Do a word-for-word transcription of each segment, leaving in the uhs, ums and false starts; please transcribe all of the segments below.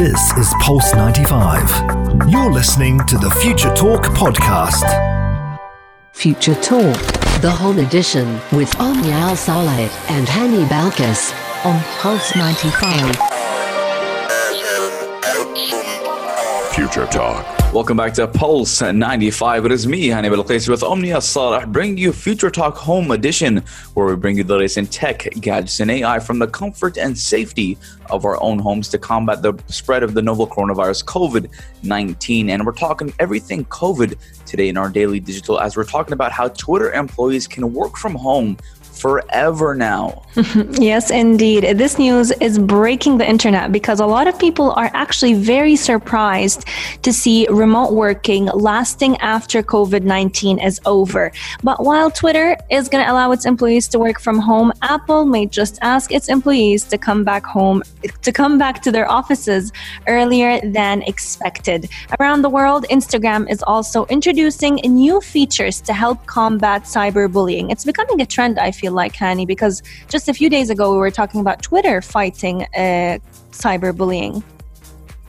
This is Pulse ninety-five. You're listening to the Future Talk podcast. Future Talk, the whole edition with Om Yal Saleh and Hany Balkas on Pulse ninety-five. Future Talk. Welcome back to Pulse ninety-five. It is me, Hannibal Qaisi, with Omnia As-Sara, bringing you Future Talk Home Edition, where we bring you the latest in tech, gadgets, and A I from the comfort and safety of our own homes to combat the spread of the novel coronavirus, covid nineteen. And we're talking everything COVID today in our daily digital, as we're talking about how Twitter employees can work from home forever now. Yes, indeed. This news is breaking the internet because a lot of people are actually very surprised to see remote working lasting after covid nineteen is over. But while Twitter is going to allow its employees to work from home, Apple may just ask its employees to come back home, to come back to their offices earlier than expected. Around the world, Instagram is also introducing new features to help combat cyberbullying. It's becoming a trend, I feel like, Hany, because just a few days ago we were talking about Twitter fighting uh, cyberbullying.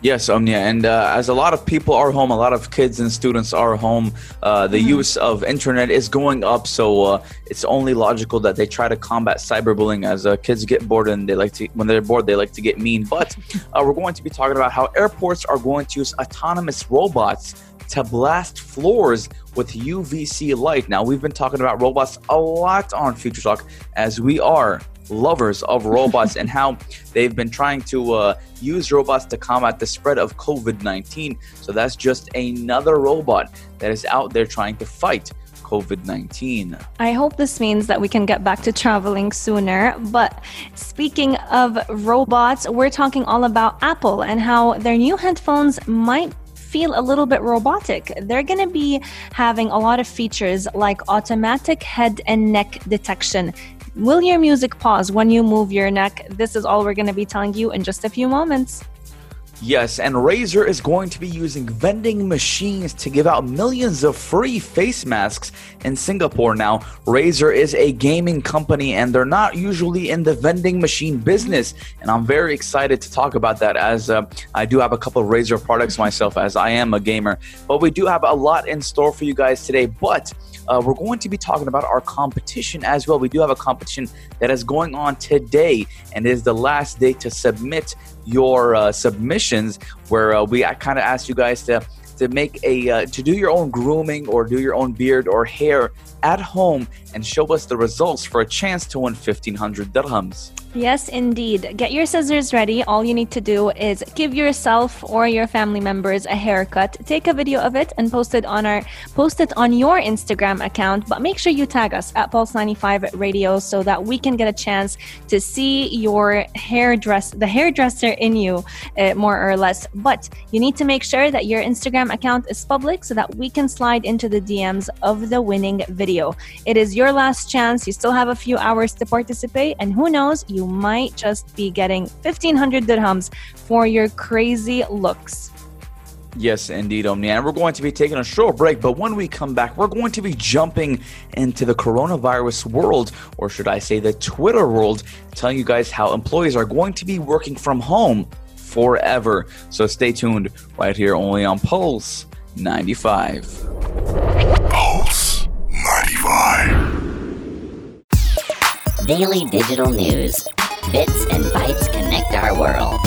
Yes, Omnia, and uh, as a lot of people are home, a lot of kids and students are home, uh, the mm-hmm. use of internet is going up, so uh, it's only logical that they try to combat cyberbullying, as uh, kids get bored and they like to, when they're bored, they like to get mean. But uh, we're going to be talking about how airports are going to use autonomous robots to blast floors with U V C light. Now, we've been talking about robots a lot on Future Talk, as we are lovers of robots and how they've been trying to uh, use robots to combat the spread of covid nineteen. So that's just another robot that is out there trying to fight covid nineteen. I hope this means that we can get back to traveling sooner. But speaking of robots, we're talking all about Apple and how their new headphones might feel a little bit robotic. They're going to be having a lot of features like automatic head and neck detection. Will your music pause when you move your neck? This is all we're going to be telling you in just a few moments. Yes, and Razer is going to be using vending machines to give out millions of free face masks in Singapore. Now, Razer is a gaming company, and they're not usually in the vending machine business. And I'm very excited to talk about that, as uh, I do have a couple of Razer products myself, as I am a gamer. But we do have a lot in store for you guys today. But uh, we're going to be talking about our competition as well. We do have a competition that is going on today, and it is the last day to submit your uh, submissions, where uh, we kind of asked you guys to to make a uh, to do your own grooming or do your own beard or hair at home and show us the results for a chance to win fifteen hundred dirhams. Yes, indeed. Get your scissors ready. All you need to do is give yourself or your family members a haircut. Take a video of it and post it on our post it on your Instagram account. But make sure you tag us at Pulse ninety-five Radio so that we can get a chance to see your hairdress, the hairdresser in you, uh, more or less. But you need to make sure that your Instagram account is public so that we can slide into the D Ms of the winning video. It is your last chance. You still have a few hours to participate, and who knows, you You might just be getting fifteen hundred dirhams for your crazy looks. Yes, indeed, Omnia. And we're going to be taking a short break, but when we come back, we're going to be jumping into the coronavirus world, or should I say the Twitter world, telling you guys how employees are going to be working from home forever. So stay tuned right here only on Pulse ninety-five. Pulse ninety-five. Daily digital news. Bits and bytes connect our world.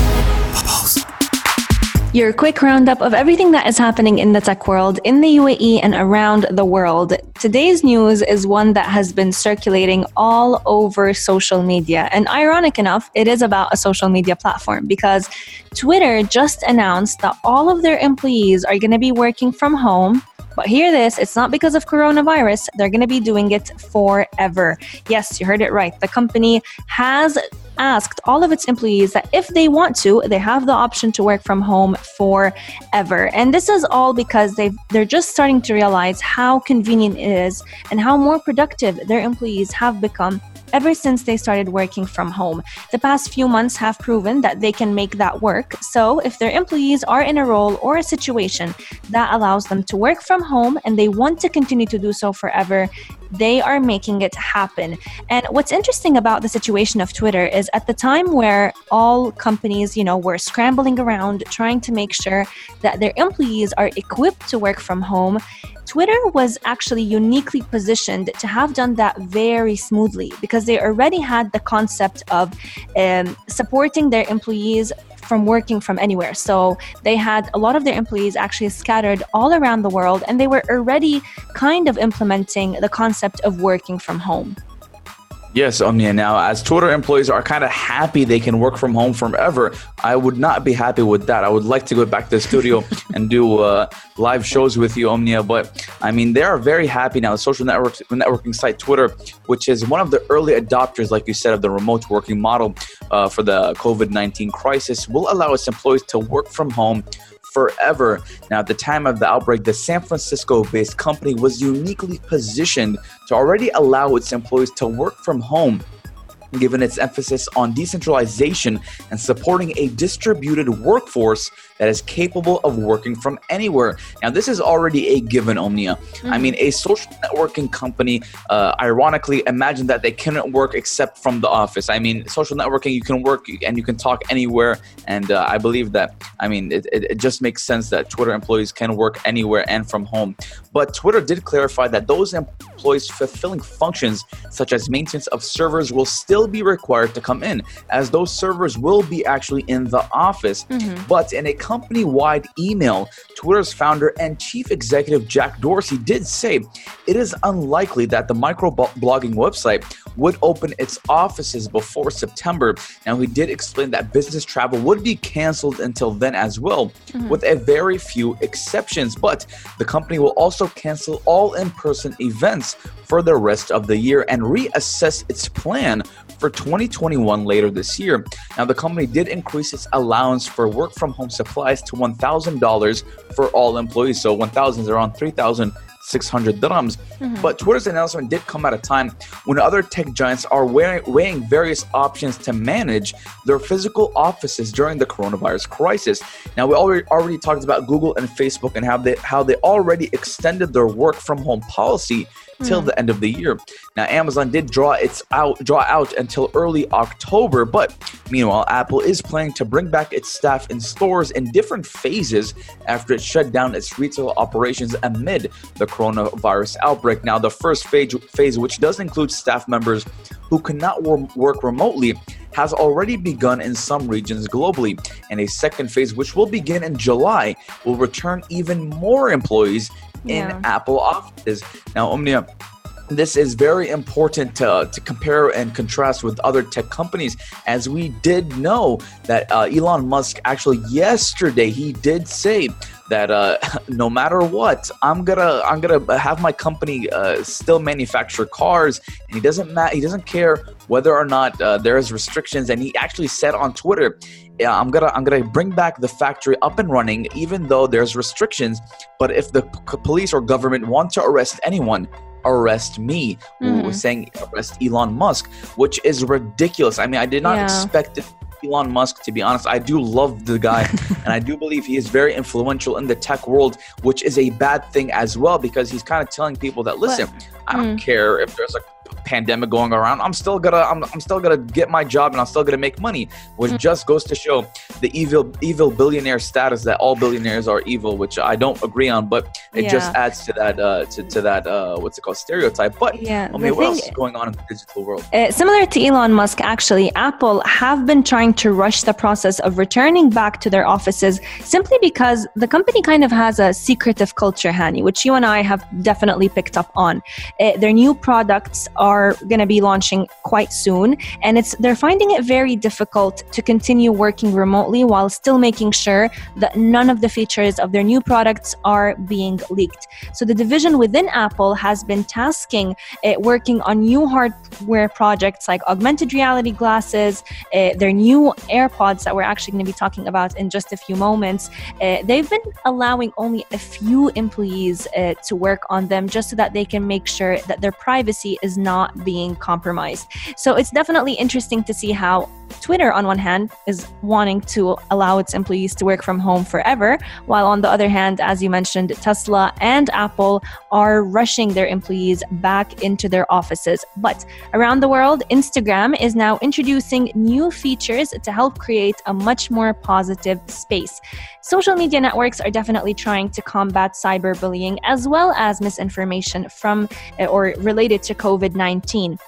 Your quick roundup of everything that is happening in the tech world, in the U A E and around the world. Today's news is one that has been circulating all over social media. And ironic enough, it is about a social media platform, because Twitter just announced that all of their employees are going to be working from home. But hear this, it's not because of coronavirus. They're going to be doing it forever. Yes, you heard it right. The company has asked all of its employees that if they want to, they have the option to work from home forever. And this is all because they've, they're just starting to realize how convenient it is and how more productive their employees have become ever since they started working from home. The past few months have proven that they can make that work. So if their employees are in a role or a situation that allows them to work from home and they want to continue to do so forever, They are making it happen. And what's interesting about the situation of Twitter is at the time where all companies, you know, were scrambling around trying to make sure that their employees are equipped to work from home, Twitter was actually uniquely positioned to have done that very smoothly because they already had the concept of um, supporting their employees from working from anywhere. So they had a lot of their employees actually scattered all around the world, and they were already kind of implementing the concept of working from home. Yes, Omnia. Now, as Twitter employees are kind of happy they can work from home forever, I would not be happy with that. I would like to go back to the studio and do uh, live shows with you, Omnia. But I mean, they are very happy now. The social network, networking site Twitter, which is one of the early adopters, like you said, of the remote working model uh, for the COVID nineteen crisis, will allow its employees to work from home forever. Now, at the time of the outbreak, the San Francisco-based company was uniquely positioned to already allow its employees to work from home, given its emphasis on decentralization and supporting a distributed workforce that is capable of working from anywhere. Now, this is already a given, Omnia. Mm-hmm. I mean, a social networking company, uh, ironically, imagined that they couldn't work except from the office. I mean, social networking, you can work and you can talk anywhere. And uh, I believe that, I mean, it, it, it just makes sense that Twitter employees can work anywhere and from home. But Twitter did clarify that those employees fulfilling functions such as maintenance of servers will still be required to come in, as those servers will be actually in the office. Mm-hmm. But in a company-wide email, Twitter's founder and chief executive Jack Dorsey did say it is unlikely that the microblogging website would open its offices before September. Now, he did explain that business travel would be canceled until then as well, mm-hmm. with a very few exceptions. But the company will also cancel all in-person events for the rest of the year and reassess its plan for twenty twenty-one later this year. Now, the company did increase its allowance for work-from-home supplies to one thousand dollars for all employees. So one thousand dollars is around three thousand six hundred dirhams. Mm-hmm. But Twitter's announcement did come at a time when other tech giants are weighing various options to manage their physical offices during the coronavirus crisis. Now, we already, already talked about Google and Facebook and how they, how they already extended their work-from-home policy till mm. the end of the year. Now, Amazon did draw its out draw out until early October, but meanwhile, Apple is planning to bring back its staff in stores in different phases after it shut down its retail operations amid the coronavirus outbreak. Now, the first phase, phase which does include staff members who cannot wor- work remotely, has already begun in some regions globally, and a second phase, which will begin in July, will return even more employees yeah. in Apple offices. Now, Omnia, this is very important to, to compare and contrast with other tech companies, as we did know that uh, Elon Musk actually yesterday, he did say that uh, no matter what, I'm gonna I'm gonna have my company uh, still manufacture cars, and he doesn't ma- he doesn't care whether or not uh, there is restrictions. And he actually said on Twitter, yeah, I'm gonna I'm gonna bring back the factory up and running, even though there's restrictions. But if the p- police or government want to arrest anyone, arrest me. Mm-hmm. We're saying arrest Elon Musk, which is ridiculous. I mean, I did not yeah. expect it. Elon Musk, to be honest, I do love the guy and I do believe he is very influential in the tech world, which is a bad thing as well, because he's kind of telling people that, listen, what? I don't mm. care if there's a pandemic going around, I'm still gonna I'm, I'm still gonna get my job and I'm still gonna make money, which mm. just goes to show the evil evil billionaire status that all billionaires are evil, which I don't agree on, but it yeah. just adds to that uh, to, to that uh, what's it called stereotype. But yeah, I mean, what else is going on in the digital world? Uh, similar to Elon Musk, actually, Apple have been trying to rush the process of returning back to their offices simply because the company kind of has a secretive culture, Hany, which you and I have definitely picked up on. Uh, their new products are going to be launching quite soon, and it's they're finding it very difficult to continue working remotely while still making sure that none of the features of their new products are being leaked. So the division within Apple has been tasking uh, working on new hardware projects like augmented reality glasses, uh, their new AirPods that we're actually going to be talking about in just a few moments. Uh, they've been allowing only a few employees uh, to work on them just so that they can make sure that their privacy is not being compromised. So it's definitely interesting to see how Twitter, on one hand, is wanting to allow its employees to work from home forever, while on the other hand, as you mentioned, Tesla and Apple are rushing their employees back into their offices. But around the world, Instagram is now introducing new features to help create a much more positive space. Social media networks are definitely trying to combat cyberbullying as well as misinformation from or related to COVID nineteen.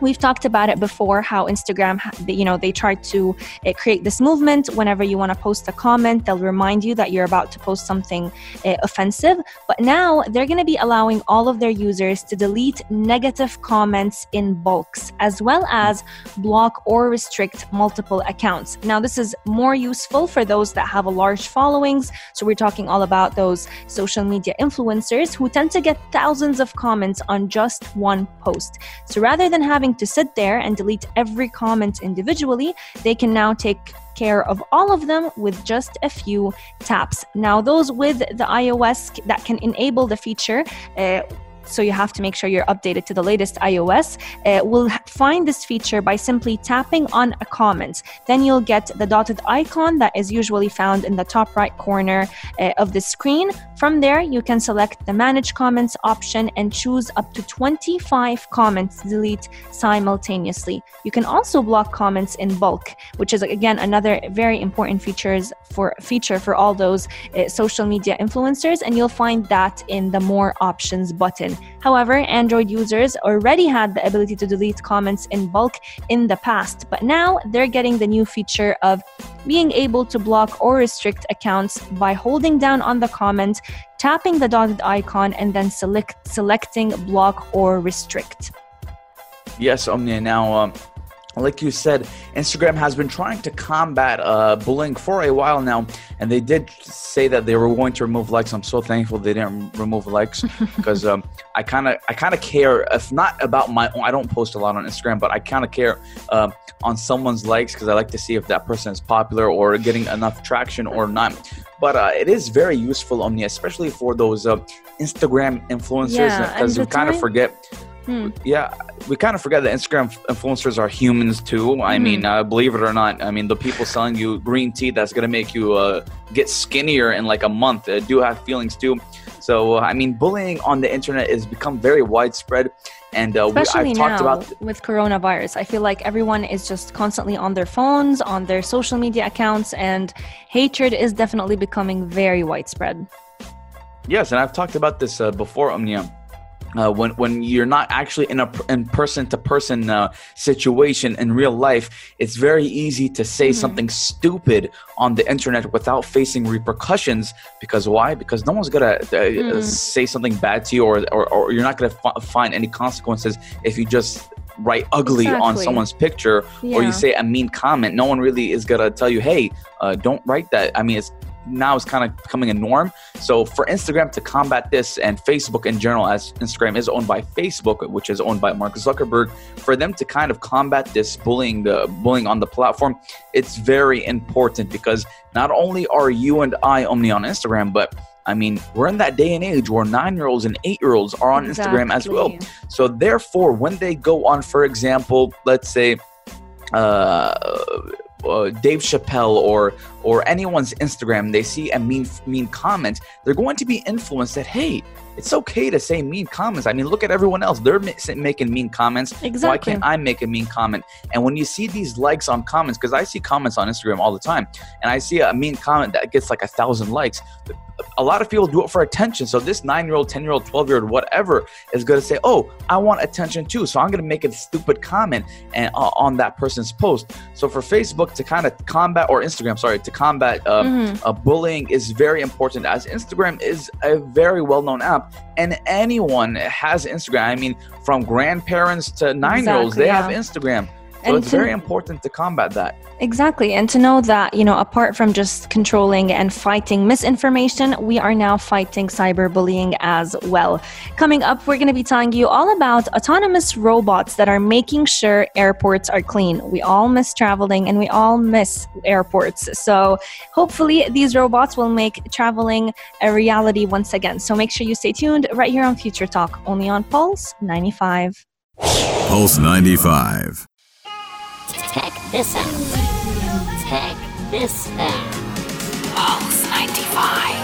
We've talked about it before, how Instagram, you know, they try to create this movement. Whenever you want to post a comment, they'll remind you that you're about to post something uh, offensive. But now they're going to be allowing all of their users to delete negative comments in bulks, as well as block or restrict multiple accounts. Now, this is more useful for those that have a large followings. So we're talking all about those social media influencers who tend to get thousands of comments on just one post. So rather than having to sit there and delete every comment individually, they can now take care of all of them with just a few taps. Now, those with the iOS that can enable the feature, uh, so you have to make sure you're updated to the latest iOS, uh, will find this feature by simply tapping on a comment. Then you'll get the dotted icon that is usually found in the top right corner uh, of the screen. From there, you can select the Manage Comments option and choose up to twenty-five comments to delete simultaneously. You can also block comments in bulk, which is, again, another very important features for, feature for all those uh, social media influencers, and you'll find that in the More Options button. However, Android users already had the ability to delete comments in bulk in the past, but now they're getting the new feature of being able to block or restrict accounts by holding down on the comment, tapping the dotted icon, and then select selecting block or restrict. Yes, Omnia. Now, um, like you said, Instagram has been trying to combat uh, bullying for a while now, and they did say that they were going to remove likes. I'm so thankful they didn't remove likes, because um, I kind of I kind of care, if not about my own. I don't post a lot on Instagram, but I kind of care uh, on someone's likes, because I like to see if that person is popular or getting enough traction or not. But uh, it is very useful, Omnia, especially for those uh, Instagram influencers, because yeah, you kind of forget. Hmm. Yeah, we kind of forget that Instagram influencers are humans too. I hmm. mean, uh, believe it or not, I mean, the people selling you green tea that's going to make you uh, get skinnier in like a month uh, do have feelings too. So, uh, I mean, bullying on the internet has become very widespread. And uh, especially we, I've talked now about with coronavirus, I feel like everyone is just constantly on their phones, on their social media accounts, and hatred is definitely becoming very widespread. Yes, and I've talked about this uh, before, Omnia. Uh, when when you're not actually in a in person to person uh, situation in real life, it's very easy to say mm-hmm. something stupid on the internet without facing repercussions. Because why? Because no one's gonna uh, mm-hmm. say something bad to you, or or, or you're not gonna f- find any consequences if you just write ugly exactly. on someone's picture yeah. or you say a mean comment. No one really is gonna tell you, hey, uh, don't write that. I mean, it's. Now it's kind of becoming a norm. So for Instagram to combat this, and Facebook in general, as Instagram is owned by Facebook, which is owned by Mark Zuckerberg, for them to kind of combat this bullying, the bullying on the platform, it's very important, because not only are you and I only on Instagram, but I mean, we're in that day and age where nine-year-olds and eight-year-olds are on exactly. Instagram as well. So therefore, when they go on, for example, let's say, uh, Uh, Dave Chappelle or or anyone's Instagram, they see a mean mean comment, they're going to be influenced that, hey, it's okay to say mean comments. I mean, look at everyone else. They're ma- making mean comments. Exactly. Why can't I make a mean comment? And when you see these likes on comments, because I see comments on Instagram all the time, and I see a mean comment that gets like a thousand likes. A lot of people do it for attention. So this nine-year-old, ten-year-old, twelve-year-old, whatever, is going to say, oh, I want attention too. So I'm going to make a stupid comment and uh, on that person's post. So for Facebook to kind of combat, or Instagram, sorry, to combat uh, mm-hmm. uh, bullying is very important, as Instagram is a very well-known app. And anyone has Instagram. I mean, from grandparents to nine-year-olds, exactly, they yeah. have Instagram. So and it's to, very important to combat that. Exactly. And to know that, you know, apart from just controlling and fighting misinformation, we are now fighting cyberbullying as well. Coming up, we're going to be telling you all about autonomous robots that are making sure airports are clean. We all miss traveling, and we all miss airports. So hopefully these robots will make traveling a reality once again. So make sure you stay tuned right here on Future Talk, only on Pulse ninety-five. Pulse ninety-five. Tech this out. Check this out. Pulse ninety-five.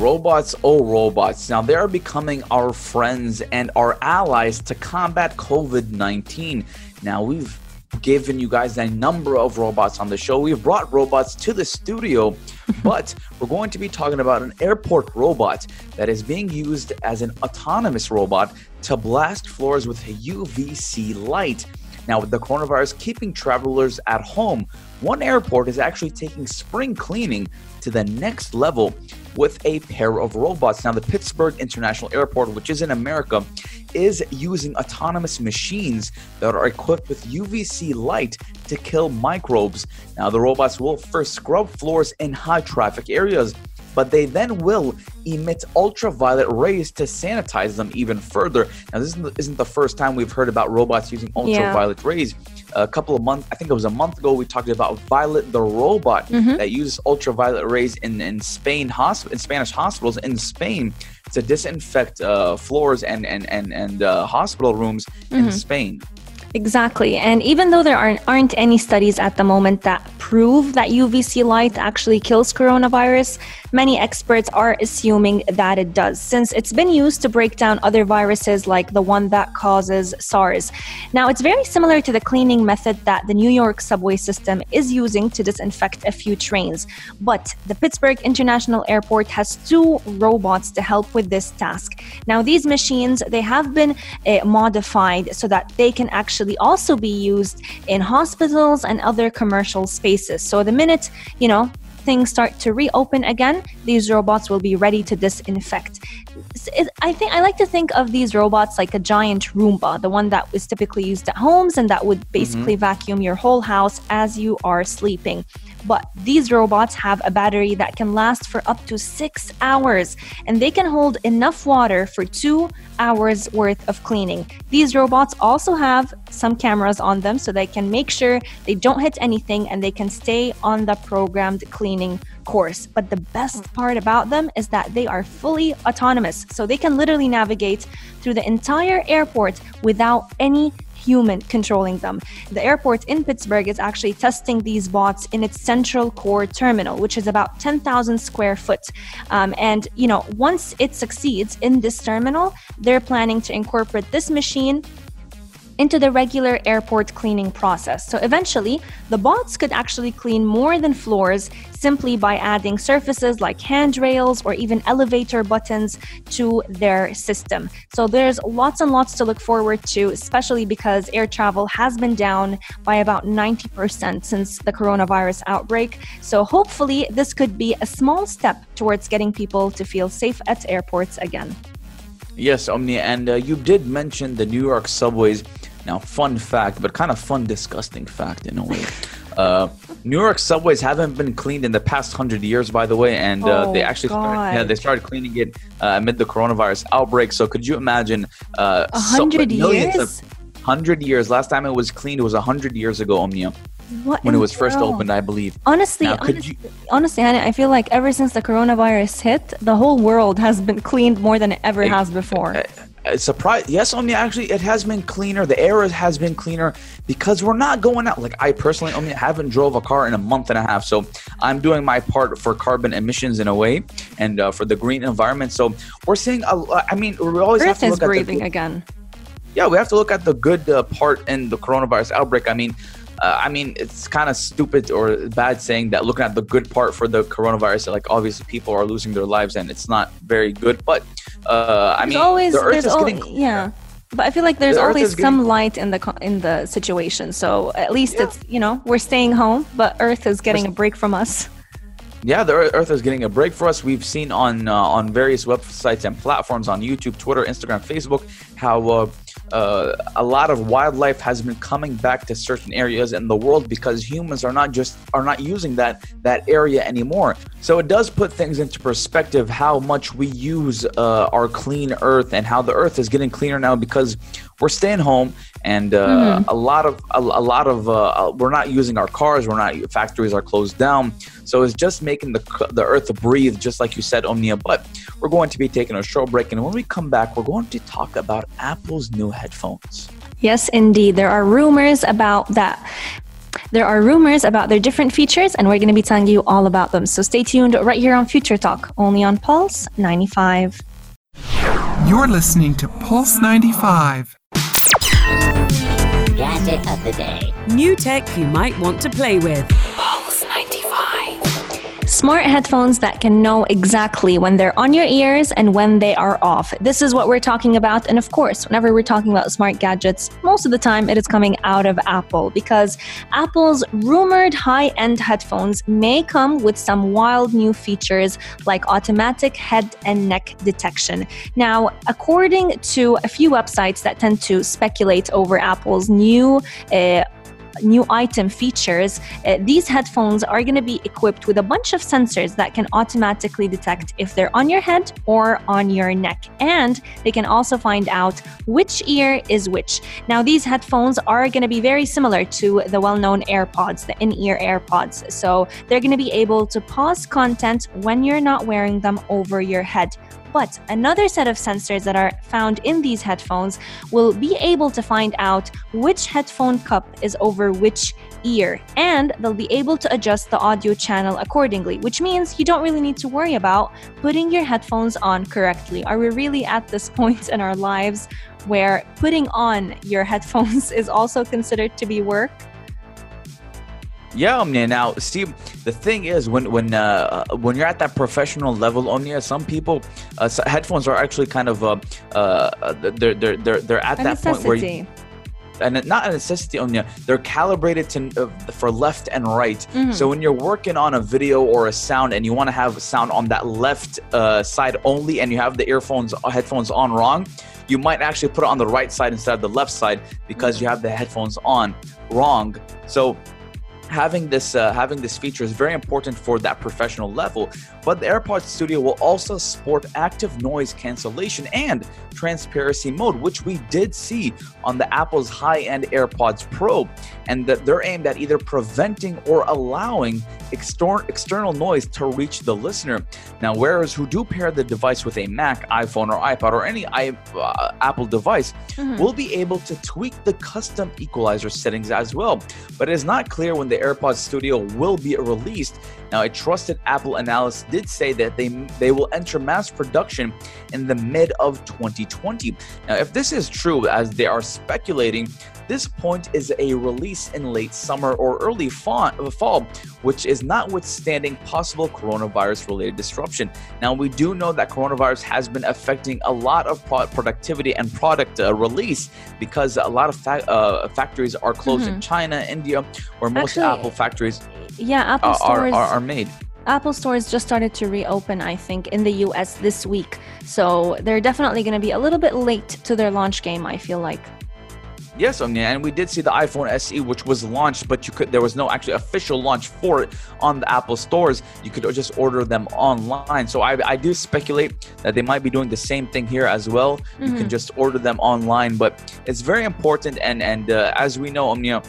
Robots, oh robots. Now they are becoming our friends and our allies to combat COVID nineteen. Now we've given you guys a number of robots on the show. We've brought robots to the studio, but we're going to be talking about an airport robot that is being used as an autonomous robot to blast floors with a U V C light. Now, with the coronavirus keeping travelers at home, one airport is actually taking spring cleaning to the next level with a pair of robots. Now, the Pittsburgh International Airport, which is in America, is using autonomous machines that are equipped with U V C light to kill microbes. Now, the robots will first scrub floors in high traffic areas, but they then will emit ultraviolet rays to sanitize them even further. Now, this isn't the first time we've heard about robots using ultraviolet yeah. rays. A couple of months, I think it was a month ago, we talked about Violet the robot mm-hmm. that uses ultraviolet rays in, in, Spain hosp- in Spanish hospitals in Spain to disinfect uh, floors and, and, and, and uh, hospital rooms mm-hmm. in Spain. Exactly. And even though there aren't, aren't any studies at the moment that prove that U V C light actually kills coronavirus, many experts are assuming that it does, since it's been used to break down other viruses like the one that causes SARS. Now, it's very similar to the cleaning method that the New York subway system is using to disinfect a few trains. But the Pittsburgh International Airport has two robots to help with this task. Now, these machines, they have been uh, modified so that they can actually also be used in hospitals and other commercial spaces. So the minute, you know, things start to reopen again, these robots will be ready to disinfect. I think I like to think of these robots like a giant Roomba, the one that was typically used at homes and that would basically mm-hmm. vacuum your whole house as you are sleeping. But these robots have a battery that can last for up to six hours, and they can hold enough water for two hours worth of cleaning. These robots also have some cameras on them so they can make sure they don't hit anything and they can stay on the programmed cleaning course. But the best part about them is that they are fully autonomous, so they can literally navigate through the entire airport without any human controlling them. The airport in Pittsburgh is actually testing these bots in its central core terminal, which is about ten thousand square foot. Um, and, you know, once it succeeds in this terminal, they're planning to incorporate this machine into the regular airport cleaning process. So eventually, the bots could actually clean more than floors simply by adding surfaces like handrails or even elevator buttons to their system. So there's lots and lots to look forward to, especially because air travel has been down by about ninety percent since the coronavirus outbreak. So hopefully this could be a small step towards getting people to feel safe at airports again. Yes, Omnia, and uh, you did mention the New York subways. Now, fun fact, but kind of fun, disgusting fact in a way. Uh, New York subways haven't been cleaned in the past hundred years, by the way, and uh, oh, they actually started, yeah, they started cleaning it uh, amid the coronavirus outbreak. So, could you imagine? Uh, a hundred sub- years. Hundred years. Last time it was cleaned, it was a hundred years ago, Omnia. What when it was first world? opened, I believe. Honestly, now, honestly, you- honestly, Hany, I feel like ever since the coronavirus hit, the whole world has been cleaned more than it ever it, has before. Uh, uh, surprise! Yes, Omnia, actually, it has been cleaner. The air has been cleaner because we're not going out. Like I personally, Omnia, haven't drove a car in a month and a half, so I'm doing my part for carbon emissions in a way and uh, for the green environment. So we're seeing a. I mean, we always Earth have to look is at breathing the, again. Yeah, we have to look at the good uh, part in the coronavirus outbreak. I mean. Uh, I mean, it's kind of stupid or bad saying that looking at the good part for the coronavirus, like obviously people are losing their lives and it's not very good. But uh, I mean, always, the earth is al- getting cleaner. Yeah, but I feel like there's the always some getting- light in the in the situation. So at least yeah. it's, you know, we're staying home, but earth is getting we're a break from us. Yeah, the earth is getting a break for us. We've seen on uh, on various websites and platforms on YouTube, Twitter, Instagram, Facebook, how uh, uh, a lot of wildlife has been coming back to certain areas in the world because humans are not just are not using that that area anymore. So it does put things into perspective how much we use uh, our clean earth and how the earth is getting cleaner now because we're staying home and uh, mm-hmm. a lot of a, a lot of uh, we're not using our cars. We're not factories are closed down. So it's just making the the earth breathe, just like you said, Omnia. But we're going to be taking a short break, and when we come back, we're going to talk about Apple's new headphones. Yes, indeed. There are rumors about that. There are rumors about their different features, and we're going to be telling you all about them. So stay tuned right here on Future Talk, only on Pulse ninety-five. You're listening to Pulse ninety-five. Gadget of the day. New tech you might want to play with. Pulse ninety-five. Smart headphones that can know exactly when they're on your ears and when they are off. This is what we're talking about. And of course, whenever we're talking about smart gadgets, most of the time it is coming out of Apple, because Apple's rumored high-end headphones may come with some wild new features like automatic head and neck detection. Now, according to a few websites that tend to speculate over Apple's new uh, new item features, uh, these headphones are going to be equipped with a bunch of sensors that can automatically detect if they're on your head or on your neck, and they can also find out which ear is which. Now, these headphones are going to be very similar to the well-known AirPods, the in-ear AirPods, so they're going to be able to pause content when you're not wearing them over your head. But another set of sensors that are found in these headphones will be able to find out which headphone cup is over which ear, and they'll be able to adjust the audio channel accordingly, which means you don't really need to worry about putting your headphones on correctly. Are we really at this point in our lives where putting on your headphones is also considered to be work? Yeah, Omnia. Now, Steve, the thing is, when when uh, when you're at that professional level, Omnia, some people uh, headphones are actually kind of uh, uh, they're they're they're they're at that point where you, and not a necessity, Omnia. They're calibrated to uh, for left and right. Mm-hmm. So when you're working on a video or a sound, and you want to have sound on that left uh, side only, and you have the earphones headphones on wrong, you might actually put it on the right side instead of the left side because mm-hmm. you have the headphones on wrong. So Having this uh, having this feature is very important for that professional level, but the AirPods Studio will also support active noise cancellation and transparency mode, which we did see on the Apple's high-end AirPods Pro, and that they're aimed at either preventing or allowing external external noise to reach the listener. Now, wearers who do pair the device with a Mac, iPhone, or iPod, or any I, uh, Apple device mm-hmm. will be able to tweak the custom equalizer settings as well, but it is not clear when the AirPods Studio will be released. Now, a trusted Apple analyst did say that they they will enter mass production in the mid of twenty twenty. Now, if this is true, as they are speculating, this point is a release in late summer or early fall, which is notwithstanding possible coronavirus-related disruption. Now, we do know that coronavirus has been affecting a lot of productivity and product uh, release, because a lot of fa- uh, factories are closed mm-hmm. in China, India, where most Actually, Apple factories yeah, Apple stores, are, are, are made. Apple stores just started to reopen, I think, in the U S this week. So they're definitely going to be a little bit late to their launch game, I feel like. Yes, Omnia, and we did see the iPhone S E, which was launched, but you could there was no actually official launch for it on the Apple stores. You could just order them online. So I, I do speculate that they might be doing the same thing here as well. Mm-hmm. You can just order them online, but it's very important. And, and uh, as we know, Omnia,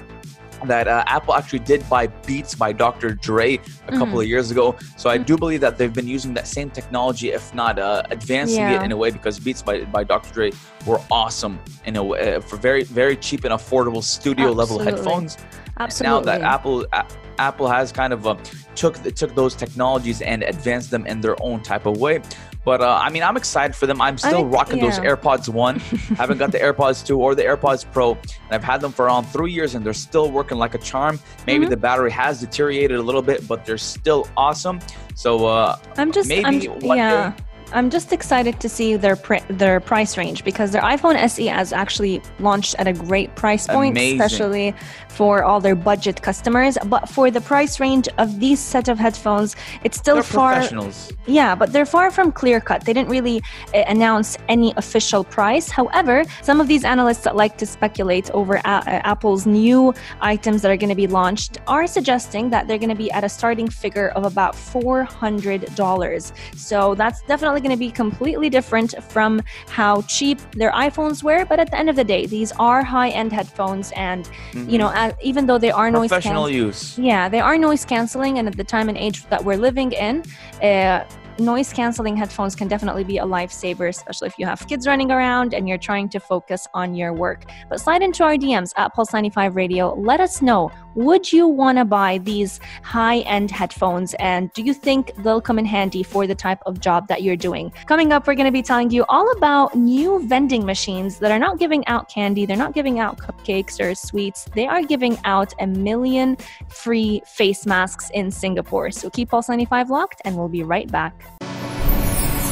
that uh, Apple actually did buy Beats by Doctor Dre a mm-hmm. couple of years ago. So I do believe that they've been using that same technology, if not uh, advancing yeah. it in a way, because Beats by, by Dr. Dre were awesome in a way, uh, for very, very cheap and affordable studio Absolutely. level headphones. Absolutely. Now that Apple a- Apple has kind of uh, took took those technologies and advanced them in their own type of way. But uh, I mean, I'm excited for them. I'm still I'm, rocking yeah. those AirPods one. Haven't got the AirPods two or the AirPods Pro. And I've had them for around three years and they're still working like a charm. Maybe mm-hmm. the battery has deteriorated a little bit, but they're still awesome. So uh, I'm just, maybe I'm, one yeah. day. I'm just excited to see their pr- their price range, because their iPhone S E has actually launched at a great price point, Amazing. especially for all their budget customers. But for the price range of these set of headphones, it's still they're far... professionals. Yeah, but they're far from clear-cut. They didn't really uh, announce any official price. However, some of these analysts that like to speculate over a- Apple's new items that are going to be launched are suggesting that they're going to be at a starting figure of about four hundred dollars. So that's definitely going to be completely different from how cheap their iPhones were, but at the end of the day, these are high-end headphones, and mm-hmm. you know, uh, even though they are noise professional can- use, yeah, they are noise canceling, and at the time and age that we're living in, uh, noise canceling headphones can definitely be a lifesaver, especially if you have kids running around and you're trying to focus on your work. But slide into our D Ms at Pulse ninety-five Radio. Let us know, would you want to buy these high-end headphones, and do you think they'll come in handy for the type of job that you're doing? Coming up, we're going to be telling you all about new vending machines that are not giving out candy, they're not giving out cupcakes or sweets, they are giving out a million free face masks in Singapore. So keep Pulse ninety-five locked and we'll be right back.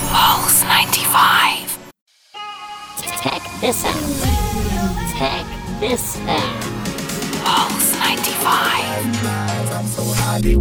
Pulse ninety-five. Check this out. Check this out. Pulse ninety-five.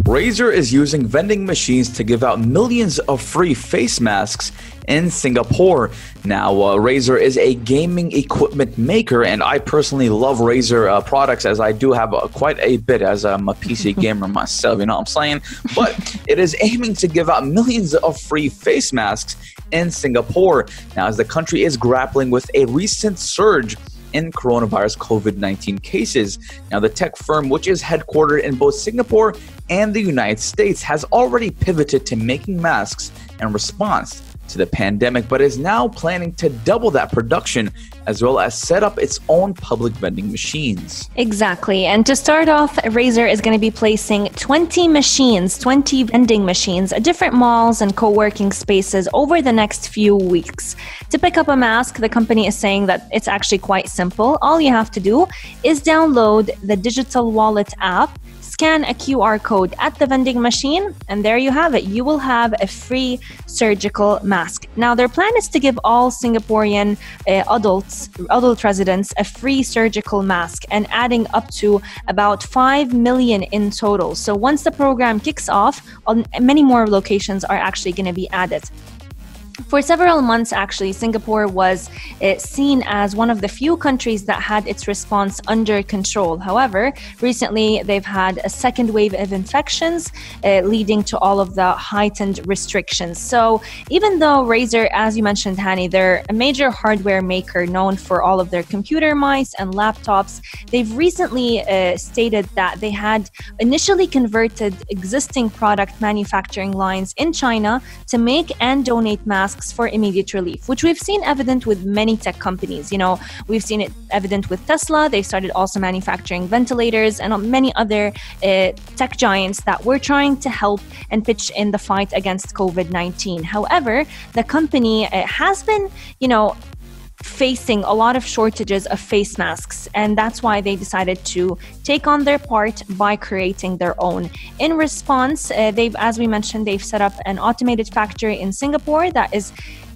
Razer is using vending machines to give out millions of free face masks in Singapore. Now, uh, Razer is a gaming equipment maker, and I personally love Razer uh, products, as I do have uh, quite a bit, as I'm a P C gamer myself, you know what I'm saying? But it is aiming to give out millions of free face masks in Singapore. Now, as the country is grappling with a recent surge in coronavirus COVID nineteen cases. Now, the tech firm, which is headquartered in both Singapore and the United States, has already pivoted to making masks in response to the pandemic, but is now planning to double that production as well as set up its own public vending machines. Exactly. And to start off, Razer is going to be placing twenty machines, twenty vending machines at different malls and co-working spaces over the next few weeks. To pick up a mask, the company is saying that it's actually quite simple. All you have to do is download the digital wallet app, scan a Q R code at the vending machine, and there you have it. You will have a free surgical mask. Now, their plan is to give all Singaporean uh, adults, adult residents a free surgical mask, and adding up to about five million in total. So once the program kicks off, many more locations are actually going to be added. For several months, actually, Singapore was uh, seen as one of the few countries that had its response under control. However, recently they've had a second wave of infections, uh, leading to all of the heightened restrictions. So even though Razer, as you mentioned, Hany, they're a major hardware maker known for all of their computer mice and laptops, they've recently uh, stated that they had initially converted existing product manufacturing lines in China to make and donate masks for immediate relief, which we've seen evident with many tech companies. You know, we've seen it evident with Tesla. They started also manufacturing ventilators, and many other uh, tech giants that were trying to help and pitch in the fight against COVID nineteen. However, the company uh, has been, you know, facing a lot of shortages of face masks, and that's why they decided to take on their part by creating their own. In response, uh, they've, as we mentioned, they've set up an automated factory in Singapore that is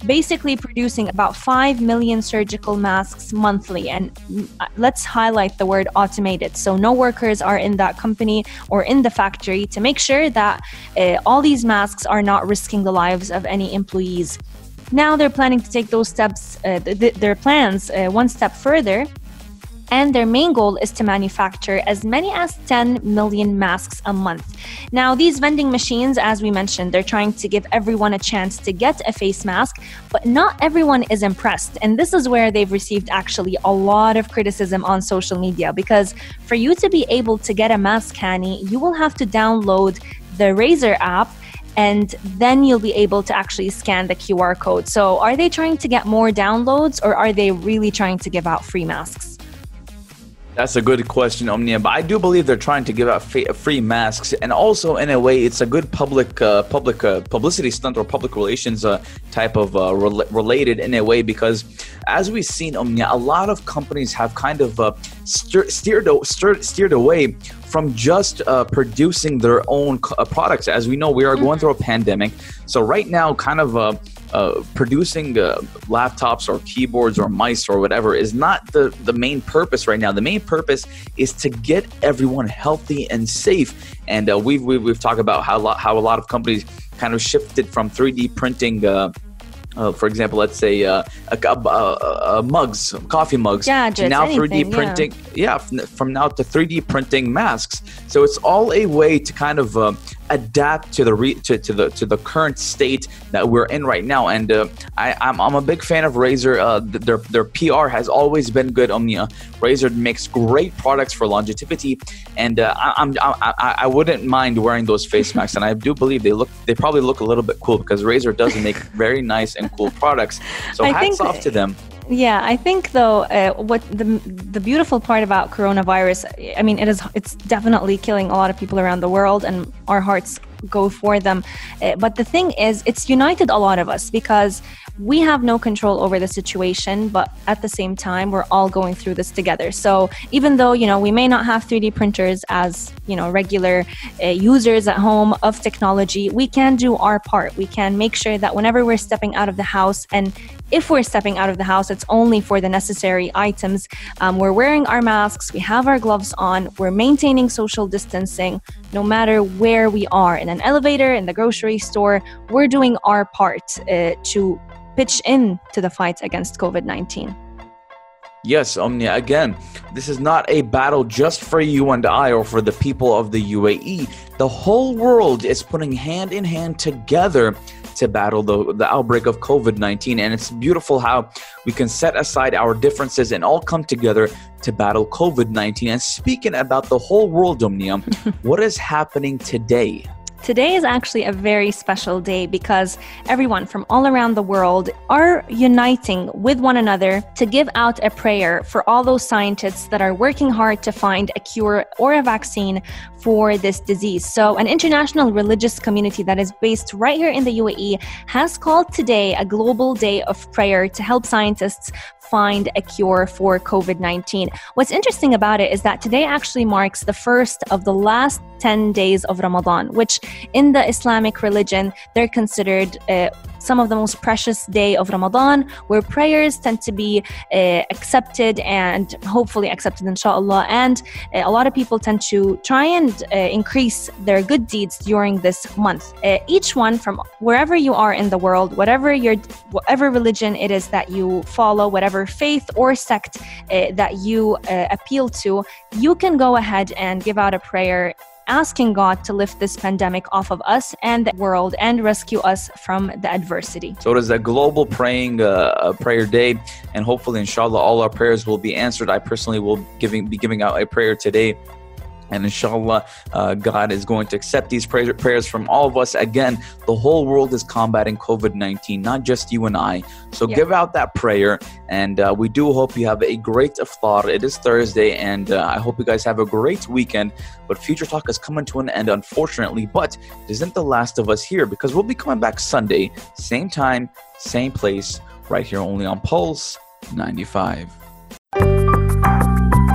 basically producing about five million surgical masks monthly. And let's highlight the word automated. So no workers are in that company or in the factory, to make sure that uh, all these masks are not risking the lives of any employees. Now they're planning to take those steps, uh, th- their plans uh, one step further. And their main goal is to manufacture as many as ten million masks a month. Now, these vending machines, as we mentioned, they're trying to give everyone a chance to get a face mask, but not everyone is impressed. And this is where they've received actually a lot of criticism on social media, because for you to be able to get a mask, Hany, you will have to download the Razer app, and then you'll be able to actually scan the Q R code. So are they trying to get more downloads, or are they really trying to give out free masks? That's a good question, Omnia, but I do believe they're trying to give out fa- free masks, and also, in a way, it's a good public uh, public uh, publicity stunt, or public relations uh, type of uh, re- related in a way, because as we've seen, Omnia, a lot of companies have kind of uh, steer- steered, o- steer- steered away from just uh, producing their own co- uh, products. As we know, we are mm-hmm. going through a pandemic, so right now, kind of uh, uh, producing uh, laptops or keyboards or mice or whatever is not the, the main purpose right now. The main purpose is to get everyone healthy and safe. And uh, we've, we've we've talked about how lo- how a lot of companies kind of shifted from three D printing. Uh, Uh, for example, let's say uh, uh, uh, uh, mugs, coffee mugs. Yeah, just now anything, three D printing. Yeah, yeah, from now to three D printing masks. So it's all a way to kind of uh, adapt to the re to, to the to the current state that we're in right now. And uh, I, I'm I'm a big fan of Razer. Uh, their their P R has always been good. Omnia, Razer makes great products for longevity, and uh, I, I'm I, I wouldn't mind wearing those face masks. And I do believe they look they probably look a little bit cool because Razer does make very nice and cool products. So I hats off to them. Yeah, I think though, uh, what the the beautiful part about coronavirus, I mean, it is it's definitely killing a lot of people around the world, and our hearts go for them. Uh, but the thing is, it's united a lot of us because we have no control over the situation, but at the same time, we're all going through this together. So even though, you know, we may not have three D printers as, you know, regular uh, users at home of technology, we can do our part. We can make sure that whenever we're stepping out of the house, and if we're stepping out of the house, it's only for the necessary items. Um, we're wearing our masks, we have our gloves on, we're maintaining social distancing, no matter where we are, in an elevator, in the grocery store, we're doing our part uh, to pitch in to the fight against COVID nineteen. Yes, Omnia, again, this is not a battle just for you and I or for the people of the U A E. The whole world is putting hand in hand together to battle the, the outbreak of COVID nineteen. And it's beautiful how we can set aside our differences and all come together to battle COVID nineteen. And speaking about the whole world, Omnia, what is happening today? Today is actually a very special day because everyone from all around the world are uniting with one another to give out a prayer for all those scientists that are working hard to find a cure or a vaccine for this disease. So an international religious community that is based right here in the U A E has called today a global day of prayer to help scientists find a cure for COVID nineteen. What's interesting about it is that today actually marks the first of the last ten days of Ramadan, which in the Islamic religion, they're considered uh, some of the most precious day of Ramadan, where prayers tend to be uh, accepted and hopefully accepted, inshallah. And uh, a lot of people tend to try and uh, increase their good deeds during this month. Uh, each one from wherever you are in the world, whatever your, whatever religion it is that you follow, whatever faith or sect uh, that you uh, appeal to, you can go ahead and give out a prayer asking God to lift this pandemic off of us and the world and rescue us from the adversity. So it is a global praying uh, prayer day, and hopefully, inshallah, all our prayers will be answered. I personally will giving, be giving out a prayer today. And inshallah, uh, God is going to accept these pray prayers from all of us. Again, the whole world is combating COVID nineteen, not just you and I. So yeah. Give out that prayer. And uh, we do hope you have a great iftar. It is Thursday, and uh, I hope you guys have a great weekend. But Future Talk is coming to an end, unfortunately. But it isn't the last of us here, because we'll be coming back Sunday, same time, same place, right here only on Pulse ninety-five.